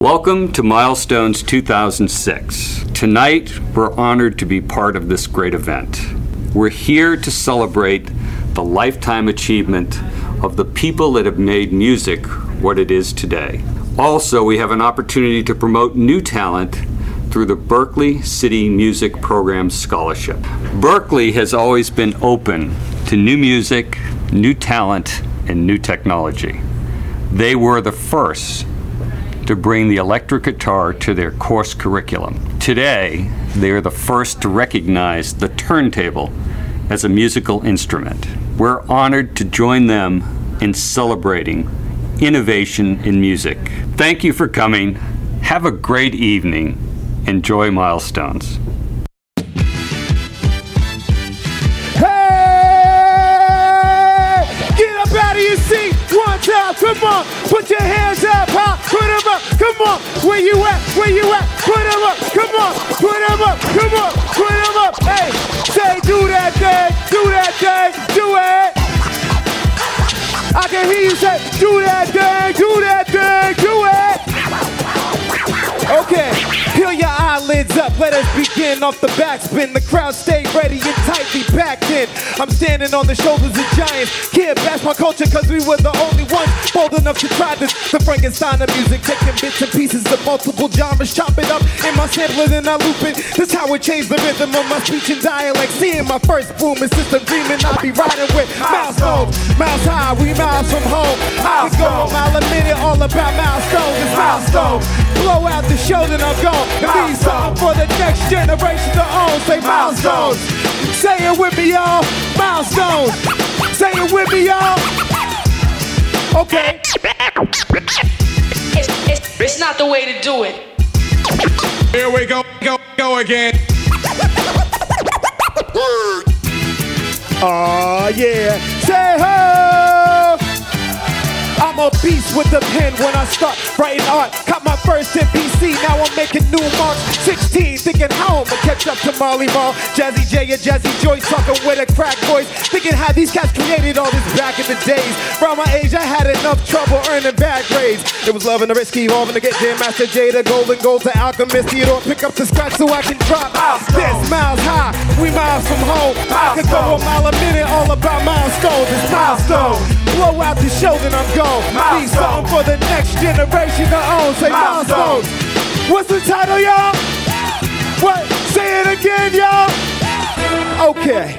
Welcome to Milestones 2006. Tonight, we're honored to be part of this great event. We're here to celebrate the lifetime achievement of the people that have made music what it is today. Also, we have an opportunity to promote new talent through the Berklee City Music Program Scholarship. Berklee has always been open to new music, new talent, and new technology. They were the first to bring the electric guitar to their course curriculum. Today, they are the first to recognize the turntable as a musical instrument. We're honored to join them in celebrating innovation in music. Thank you for coming. Have a great evening. Enjoy Milestones. Come on, put your hands up high, put them up, come on, where you at, put them up, come on, put them up, come on, put them up, hey, say do that thing, do it, I can hear you say, do that thing, do it, okay. Peel your eyelids up, let us begin off the backspin. The crowd stay ready and tightly packed in. I'm standing on the shoulders of giants. Can't bash my culture cause we were the only ones bold enough to try this. The Frankenstein of music, taking bits and pieces of multiple genres, chop it up in my sampling and I loop it. This how it changed the rhythm of my speech and dialect. Seeing my first boom and system dreaming I'll be riding with milestones. Miles high, we miles from home. Miles go a mile a minute, all about milestones. It's milestones. Blow out the show then I'm gone. It means something for the next generation to own. Say milestones. Say it with me, y'all. Milestones. Say it with me, y'all. Okay. It's not the way to do it. Here we go again. Aw, yeah. Say ho. I'm a beast with the pen when I start writing art. Caught my first MPC, now I'm making Numark. 16, thinking how I'ma catch up to Marley Marl, Jazzy J and Jazzy Joyce, talking with a crack voice. Thinking how these cats created all this back in the days. Around my age, I had enough trouble earning bad grades. It was loving the risky, evolving to get Jam Master J, the golden gold, the Alchemist, Theodore. Pick up the scratch so I can drop this miles high. We miles from home. I could go a mile a minute, all about milestones. It's milestones. Blow out the show, then I'm gone. Leave something for the next generation to own. Say milestones. What's the title, y'all? What? Say it again, y'all. Okay.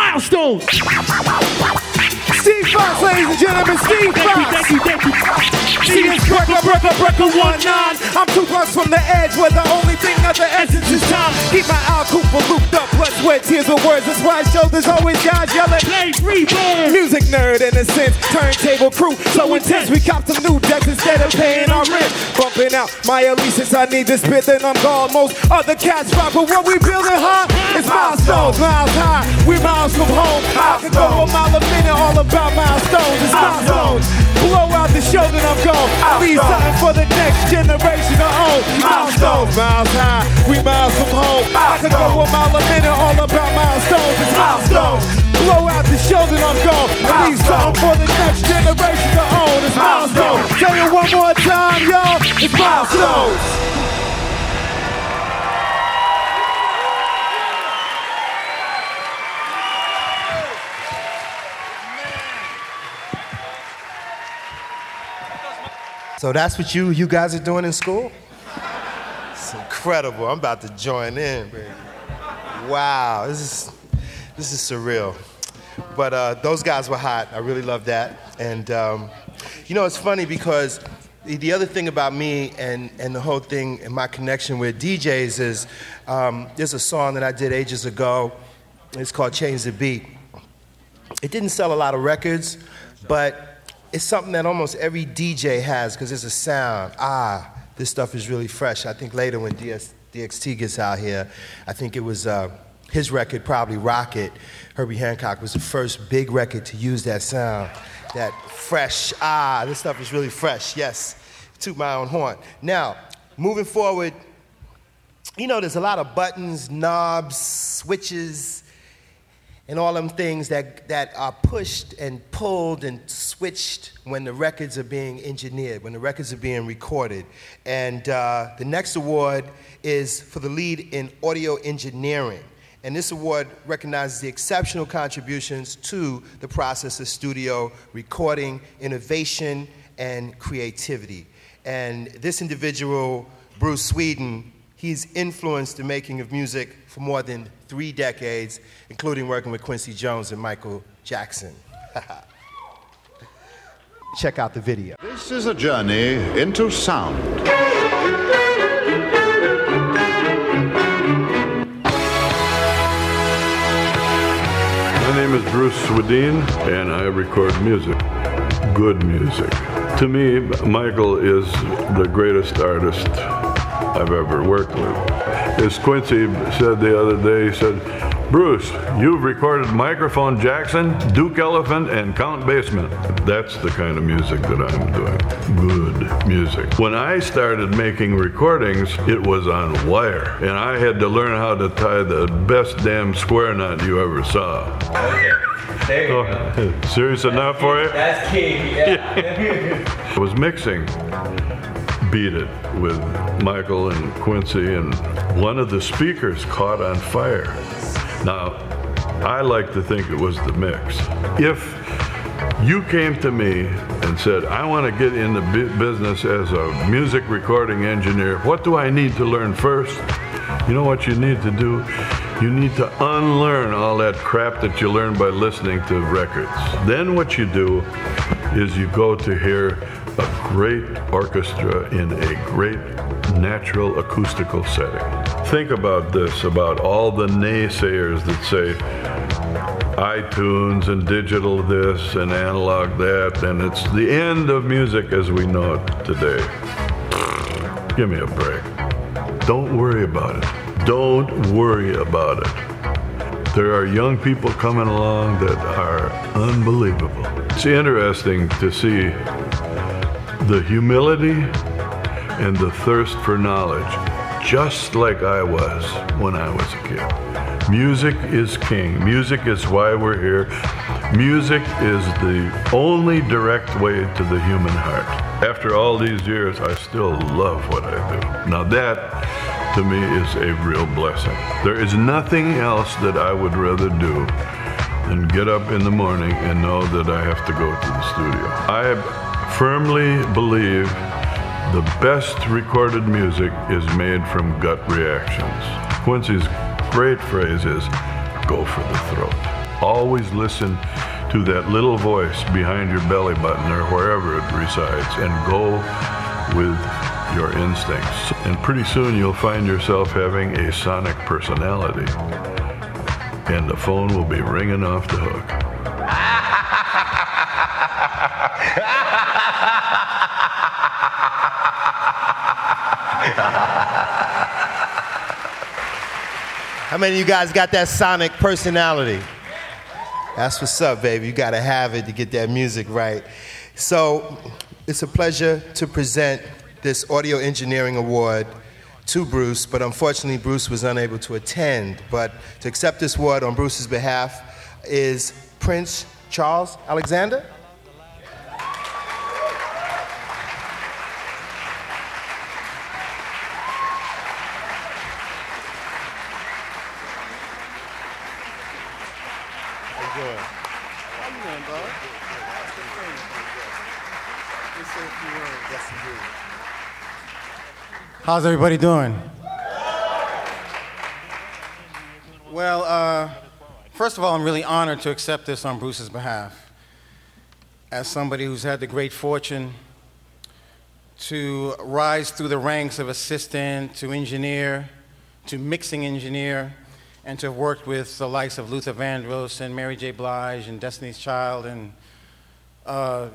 Milestones! Steve Fox, ladies and gentlemen, Steve Fox! Thank you. See this Berklee 19. I'm 2 blocks from the edge where the only thing of the essence is time. Keep my Al Kooper looped up, blood, sweat, tears, with words. That's why I show there's always guys yelling. Play Music nerd in a sense, turntable crew, so intense. We cop some new decks instead of paying our rent. Bumping out my Alesis, I need this bit, then I'm gone. Most other cats rock, but what we building, huh? It's milestones, miles high. We miles from home. I can go a mile a minute, all about milestones. It's milestones. Blow out the show, then I'm gone. Leave something for the next generation to own. Milestones, miles high. We miles from home. I can go a mile a minute, all about milestones. It's milestones. Blow out the show, then I'm gone. I need something for the next generation to own. It's milestones. Tell you one more time, y'all. It's milestones. So that's what you guys are doing in school? It's incredible. I'm about to join in, baby. Wow, this is surreal. But those guys were hot. I really loved that. And, it's funny because the other thing about me and the whole thing and my connection with DJs is there's a song that I did ages ago. It's called Change the Beat. It didn't sell a lot of records, but it's something that almost every DJ has because it's a sound. This stuff is really fresh. I think later when DXT gets out here, I think it was... his record, probably Rocket, Herbie Hancock, was the first big record to use that sound, that fresh, this stuff is really fresh, yes, toot my own horn. Now, moving forward, there's a lot of buttons, knobs, switches, and all them things that are pushed and pulled and switched when the records are being engineered, when the records are being recorded. And the next award is for the lead in audio engineering. And this award recognizes the exceptional contributions to the process of studio recording, innovation, and creativity. And this individual, Bruce Swedien, he's influenced the making of music for more than 3 decades, including working with Quincy Jones and Michael Jackson. Check out the video. This is a journey into sound. My name is Bruce Swedien, and I record music, good music. To me, Michael is the greatest artist I've ever worked with. As Quincy said the other day, he said, Bruce, you've recorded Microphone Jackson, Duke Elephant, and Count Basie. That's the kind of music that I'm doing, good music. When I started making recordings, it was on wire, and I had to learn how to tie the best damn square knot you ever saw. Okay, there you go. Serious that's enough key. For you? That's key, yeah. I was mixing Beat It with Michael and Quincy, and one of the speakers caught on fire. Now, I like to think it was the mix. If you came to me and said, I want to get in the business as a music recording engineer, what do I need to learn first? You know what you need to do? You need to unlearn all that crap that you learned by listening to records. Then what you do is you go to hear a great orchestra in a great natural acoustical setting. Think about this, about all the naysayers that say iTunes and digital this and analog that, and it's the end of music as we know it today. Give me a break. Don't worry about it. Don't worry about it. There are young people coming along that are unbelievable. It's interesting to see the humility and the thirst for knowledge, just like I was when I was a kid. Music is king. Music is why we're here. Music is the only direct way to the human heart. After all these years, I still love what I do. Now that, to me, is a real blessing. There is nothing else that I would rather do than get up in the morning and know that I have to go to the studio. I firmly believe the best recorded music is made from gut reactions. Quincy's great phrase is, go for the throat. Always listen to that little voice behind your belly button or wherever it resides and go with your instincts. And pretty soon you'll find yourself having a sonic personality and the phone will be ringing off the hook. How many of you guys got that sonic personality? That's what's up, baby. You gotta have it to get that music right. So it's a pleasure to present this Audio Engineering Award to Bruce, but unfortunately Bruce was unable to attend. But to accept this award on Bruce's behalf is Prince Charles Alexander. How's everybody doing? Well, first of all, I'm really honored to accept this on Bruce's behalf. As somebody who's had the great fortune to rise through the ranks of assistant to engineer, to mixing engineer, and to have worked with the likes of Luther Vandross and Mary J. Blige and Destiny's Child and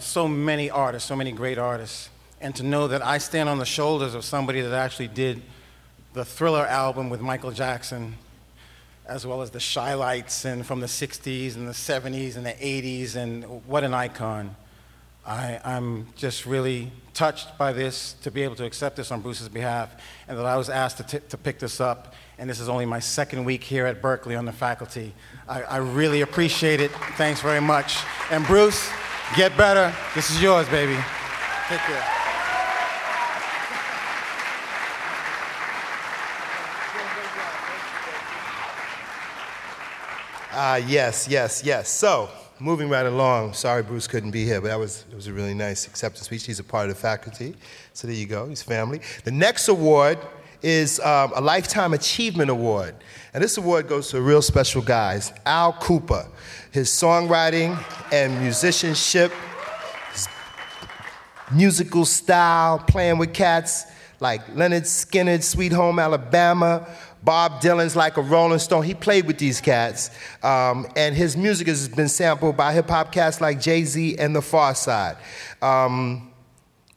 so many artists, so many great artists. And to know that I stand on the shoulders of somebody that actually did the Thriller album with Michael Jackson, as well as the Shy Lights and from the 60s and the 70s and the 80s, and what an icon. I'm just really touched by this, to be able to accept this on Bruce's behalf, and that I was asked to pick this up, and this is only my second week here at Berklee on the faculty. I really appreciate it. Thanks very much. And Bruce, get better. This is yours, baby. Take care. Yes. So, moving right along. Sorry Bruce couldn't be here, but it was a really nice acceptance speech. He's a part of the faculty. So there you go, he's family. The next award is a Lifetime Achievement Award. And this award goes to a real special guy, Al Kooper. His songwriting and musicianship, his musical style, playing with cats like Leonard Skinner's Sweet Home Alabama, Bob Dylan's Like a Rolling Stone. He played with these cats. And his music has been sampled by hip-hop cats like Jay-Z and the Far Side. No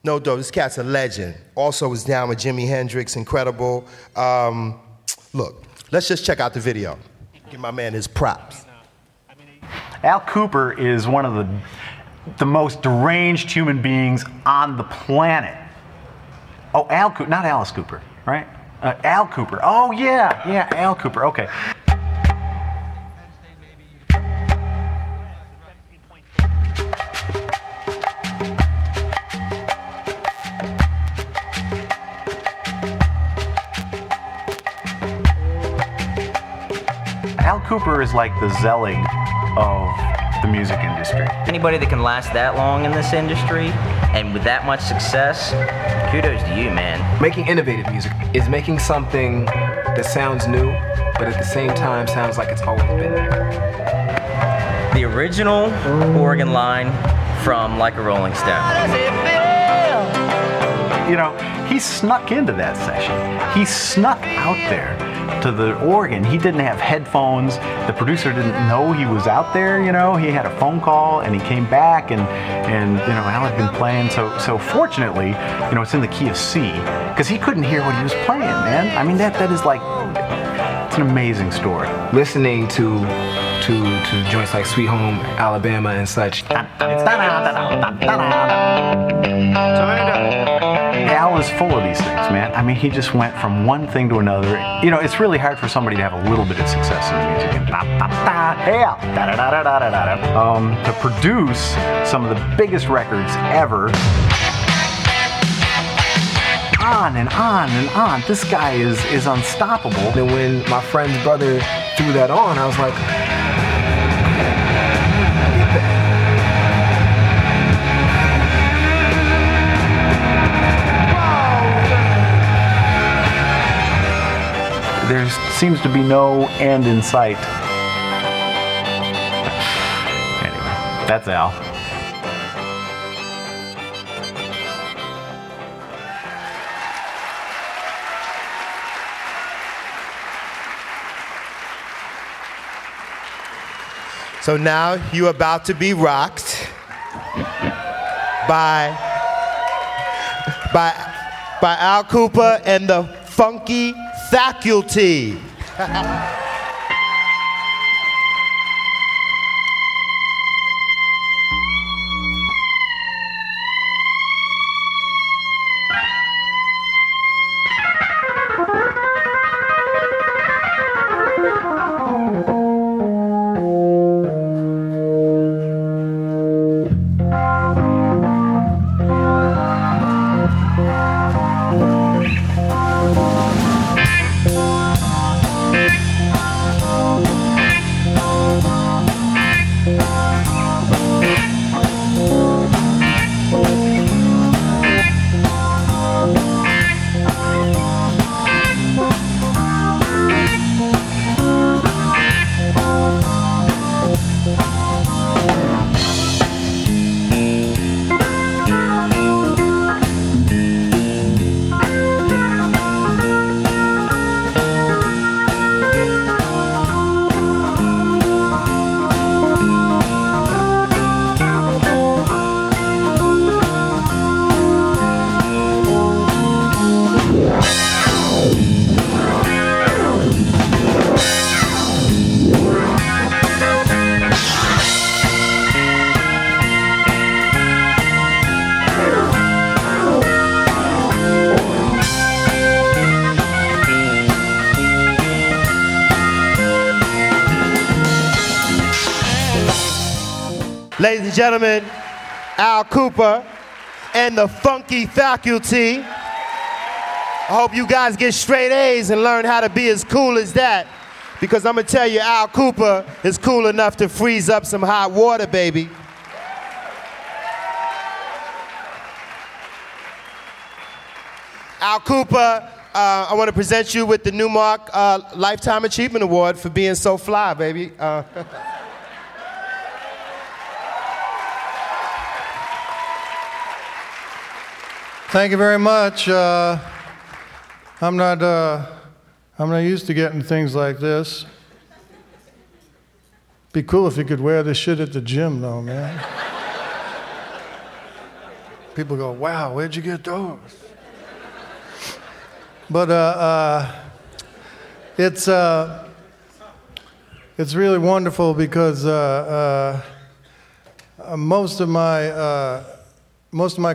doubt, this cat's a legend. Also was down with Jimi Hendrix, incredible. Look, let's just check out the video. Give my man his props. Al Kooper is one of the most deranged human beings on the planet. Oh, Al Kooper, not Alice Cooper, right? Al Kooper. Oh, yeah, Al Kooper. Okay. Al Kooper is like the Zelig of the music industry. Anybody that can last that long in this industry and with that much success, kudos to you, man. Making innovative music is making something that sounds new, but at the same time sounds like it's always been there. The original organ line from Like a Rolling Stone. How does it feel? You know, he snuck into that session. He snuck out there to the organ. He didn't have headphones. The producer didn't know he was out there, you know. He had a phone call and he came back and you know, Al had been playing. So fortunately, you know, it's in the key of C because he couldn't hear what he was playing, man. I mean, that is like, it's an amazing story. Listening to joints like Sweet Home Alabama and such. Al is full of these things, man. I mean, he just went from one thing to another. You know, it's really hard for somebody to have a little bit of success in the music industry. To produce some of the biggest records ever. On and on and on. This guy is unstoppable. And when my friend's brother threw that on, I was like, there seems to be no end in sight. Anyway, that's Al. So now you're about to be rocked by by Al Kooper and the Funky Faculty. Ladies and gentlemen, Al Kooper and the Funky Faculty. I hope you guys get straight A's and learn how to be as cool as that, because I'm gonna tell you, Al Kooper is cool enough to freeze up some hot water, baby. Al Kooper, I want to present you with the Numark Lifetime Achievement Award for being so fly, baby. Thank you very much. I'm not used to getting things like this. Be cool if you could wear this shit at the gym, though, man. People go, "Wow, where'd you get those?" But it's really wonderful because most of my